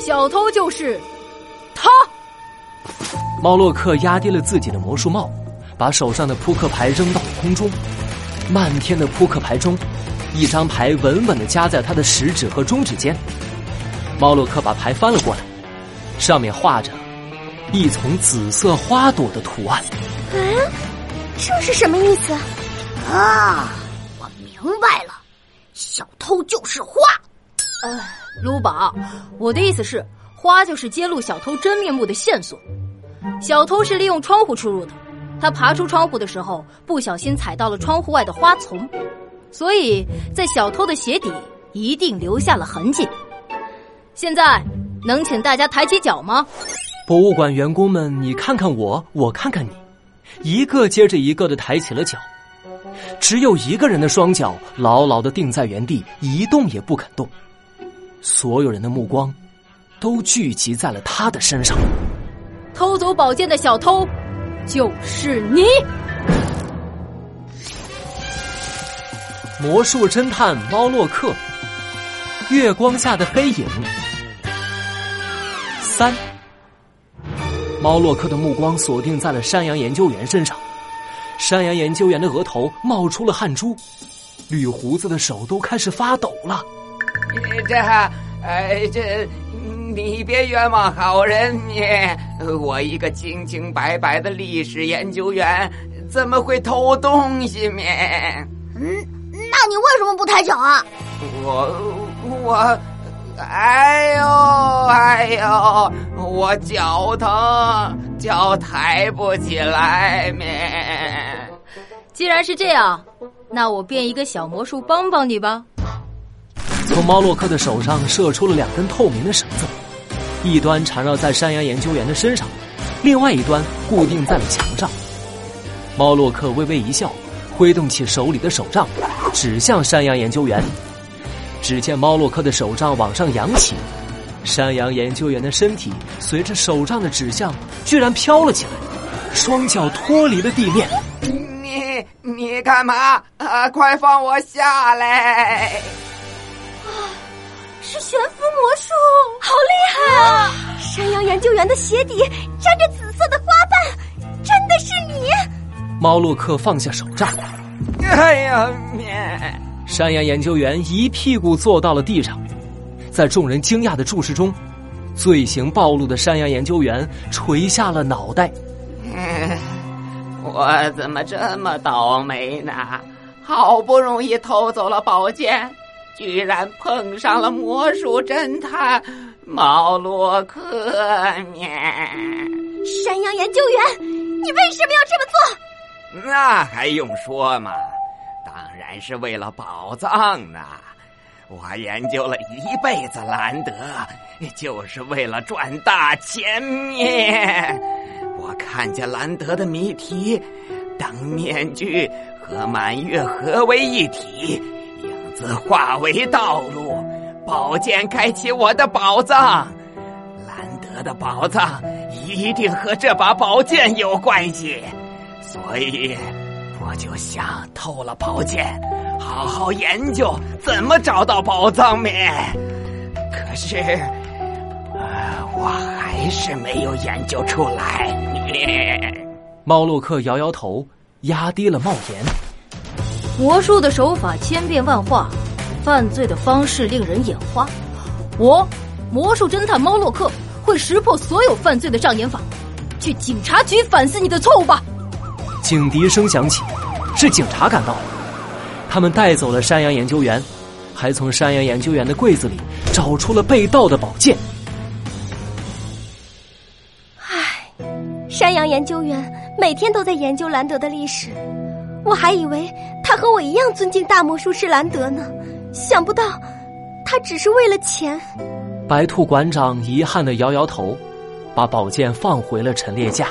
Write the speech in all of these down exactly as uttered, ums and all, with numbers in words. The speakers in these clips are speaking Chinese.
小偷就是他。猫洛克压低了自己的魔术帽，把手上的扑克牌扔到空中。漫天的扑克牌中，一张牌稳稳地夹在他的食指和中指间。猫洛克把牌翻了过来，上面画着一丛紫色花朵的图案。嗯，这是什么意思啊？我明白了，小偷就是花。呃，卢宝，我的意思是，花就是揭露小偷真面目的线索。小偷是利用窗户出入的，他爬出窗户的时候不小心踩到了窗户外的花丛，所以在小偷的鞋底一定留下了痕迹。现在能请大家抬起脚吗？博物馆员工们你看看我，我看看你，一个接着一个的抬起了脚，只有一个人的双脚牢牢地定在原地，一动也不肯动。所有人的目光都聚集在了他的身上。偷走宝剑的小偷就是你。魔术侦探猫洛克，月光下的黑影三。猫洛克的目光锁定在了山羊研究员身上，山羊研究员的额头冒出了汗珠，捋胡子的手都开始发抖了。这，呃，这，你别冤枉好人你！我一个清清白白的历史研究员，怎么会偷东西呢？嗯，那你为什么不抬脚啊？我我，哎呦哎呦，我脚疼，脚抬不起来咩。既然是这样，那我变一个小魔术帮帮你吧。从猫洛克的手上射出了两根透明的绳子，一端缠绕在山羊研究员的身上，另外一端固定在了墙上。猫洛克微微一笑，挥动起手里的手杖指向山羊研究员。只见猫洛克的手杖往上扬起，山羊研究员的身体随着手杖的指向居然飘了起来，双脚脱离了地面。你你干嘛啊？快放我下来！是悬浮魔术，好厉害啊！山羊研究员的鞋底沾着紫色的花瓣，真的是你！猫洛克放下手杖，哎呀面！山羊研究员一屁股坐到了地上，在众人惊讶的注视中，罪行暴露的山羊研究员垂下了脑袋。嗯，我怎么这么倒霉呢？好不容易偷走了宝剑，居然碰上了魔术侦探猫洛克呢！山羊研究员，你为什么要这么做？那还用说吗？当然是为了宝藏呢！我研究了一辈子兰德，就是为了赚大钱呢！我看见兰德的谜题，当面具和满月合为一体，自化为道路，宝剑开启我的宝藏。兰德的宝藏一定和这把宝剑有关系，所以我就想偷了宝剑，好好研究怎么找到宝藏面。可是、呃、我还是没有研究出来。猫洛克摇摇头，压低了帽檐。魔术的手法千变万化，犯罪的方式令人眼花。我，魔术侦探猫洛克，会识破所有犯罪的障眼法。去警察局反思你的错误吧！警笛声响起，是警察赶到了。他们带走了山羊研究员，还从山羊研究员的柜子里找出了被盗的宝剑。唉，山羊研究员每天都在研究兰德的历史。我还以为他和我一样尊敬大魔术师兰德呢，想不到他只是为了钱。白兔馆长遗憾地摇摇头，把宝剑放回了陈列架。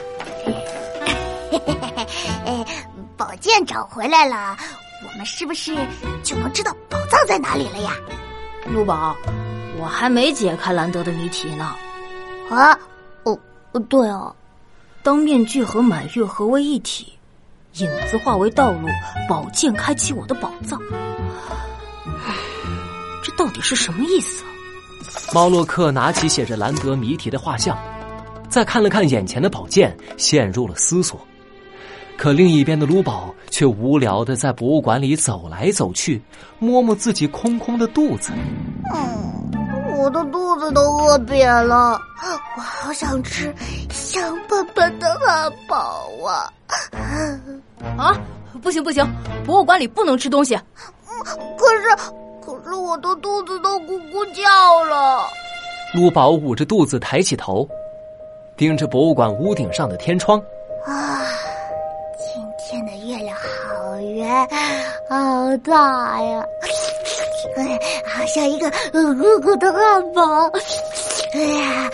宝剑找回来了，我们是不是就能知道宝藏在哪里了呀？陆宝，我还没解开兰德的谜题呢。啊，哦，对哦，当面具和满月合为一体，影子化为道路，宝剑开启我的宝藏。这到底是什么意思啊？猫洛克拿起写着兰德谜题的画像，再看了看眼前的宝剑，陷入了思索。可另一边的卢宝却无聊地在博物馆里走来走去，摸摸自己空空的肚子。嗯，我的肚子都饿扁了，我好想吃香喷喷的汉堡啊！啊，不行不行，博物馆里不能吃东西。可是，可是我的肚子都咕咕叫了。卢宝捂着肚子抬起头，盯着博物馆屋顶上的天窗。啊，今天的月亮好圆，好大呀，哎，好像一个鼓鼓的汉堡。哎呀，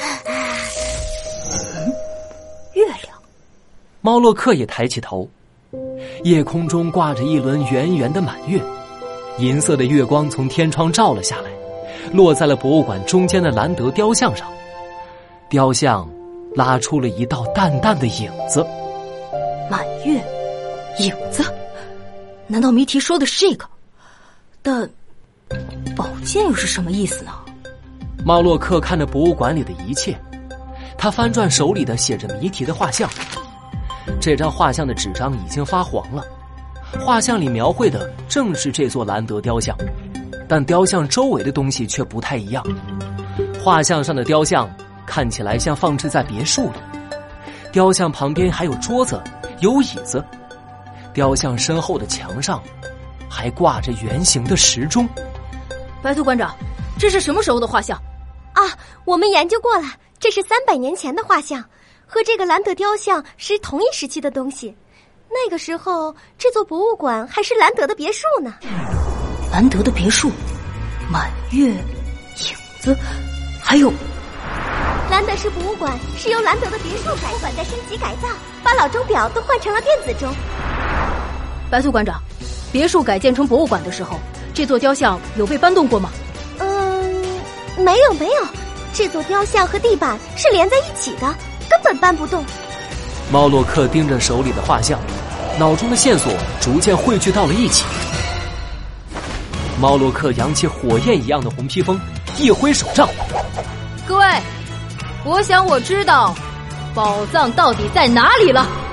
月亮。猫洛克也抬起头，夜空中挂着一轮圆圆的满月。银色的月光从天窗照了下来，落在了博物馆中间的兰德雕像上，雕像拉出了一道淡淡的影子。满月，影子，难道谜题说的是这个？但宝剑又是什么意思呢？猫洛克看着博物馆里的一切，他翻转手里的写着谜题的画像，这张画像的纸张已经发黄了，画像里描绘的正是这座兰德雕像，但雕像周围的东西却不太一样。画像上的雕像看起来像放置在别墅里，雕像旁边还有桌子，有椅子，雕像身后的墙上还挂着圆形的时钟。白兔馆长，这是什么时候的画像？啊，我们研究过了，这是三百年前的画像，和这个兰德雕像是同一时期的东西。那个时候，这座博物馆还是兰德的别墅呢。兰德的别墅，满月，影子，还有兰德市博物馆是由兰德的别墅改馆在升级改造，把老钟表都换成了电子钟。白兔馆长，别墅改建成博物馆的时候，这座雕像有被搬动过吗？嗯，没有没有，这座雕像和地板是连在一起的，根本搬不动。猫洛克盯着手里的画像，脑中的线索逐渐汇聚到了一起。猫洛克扬起火焰一样的红披风，一挥手杖。各位，我想我知道宝藏到底在哪里了。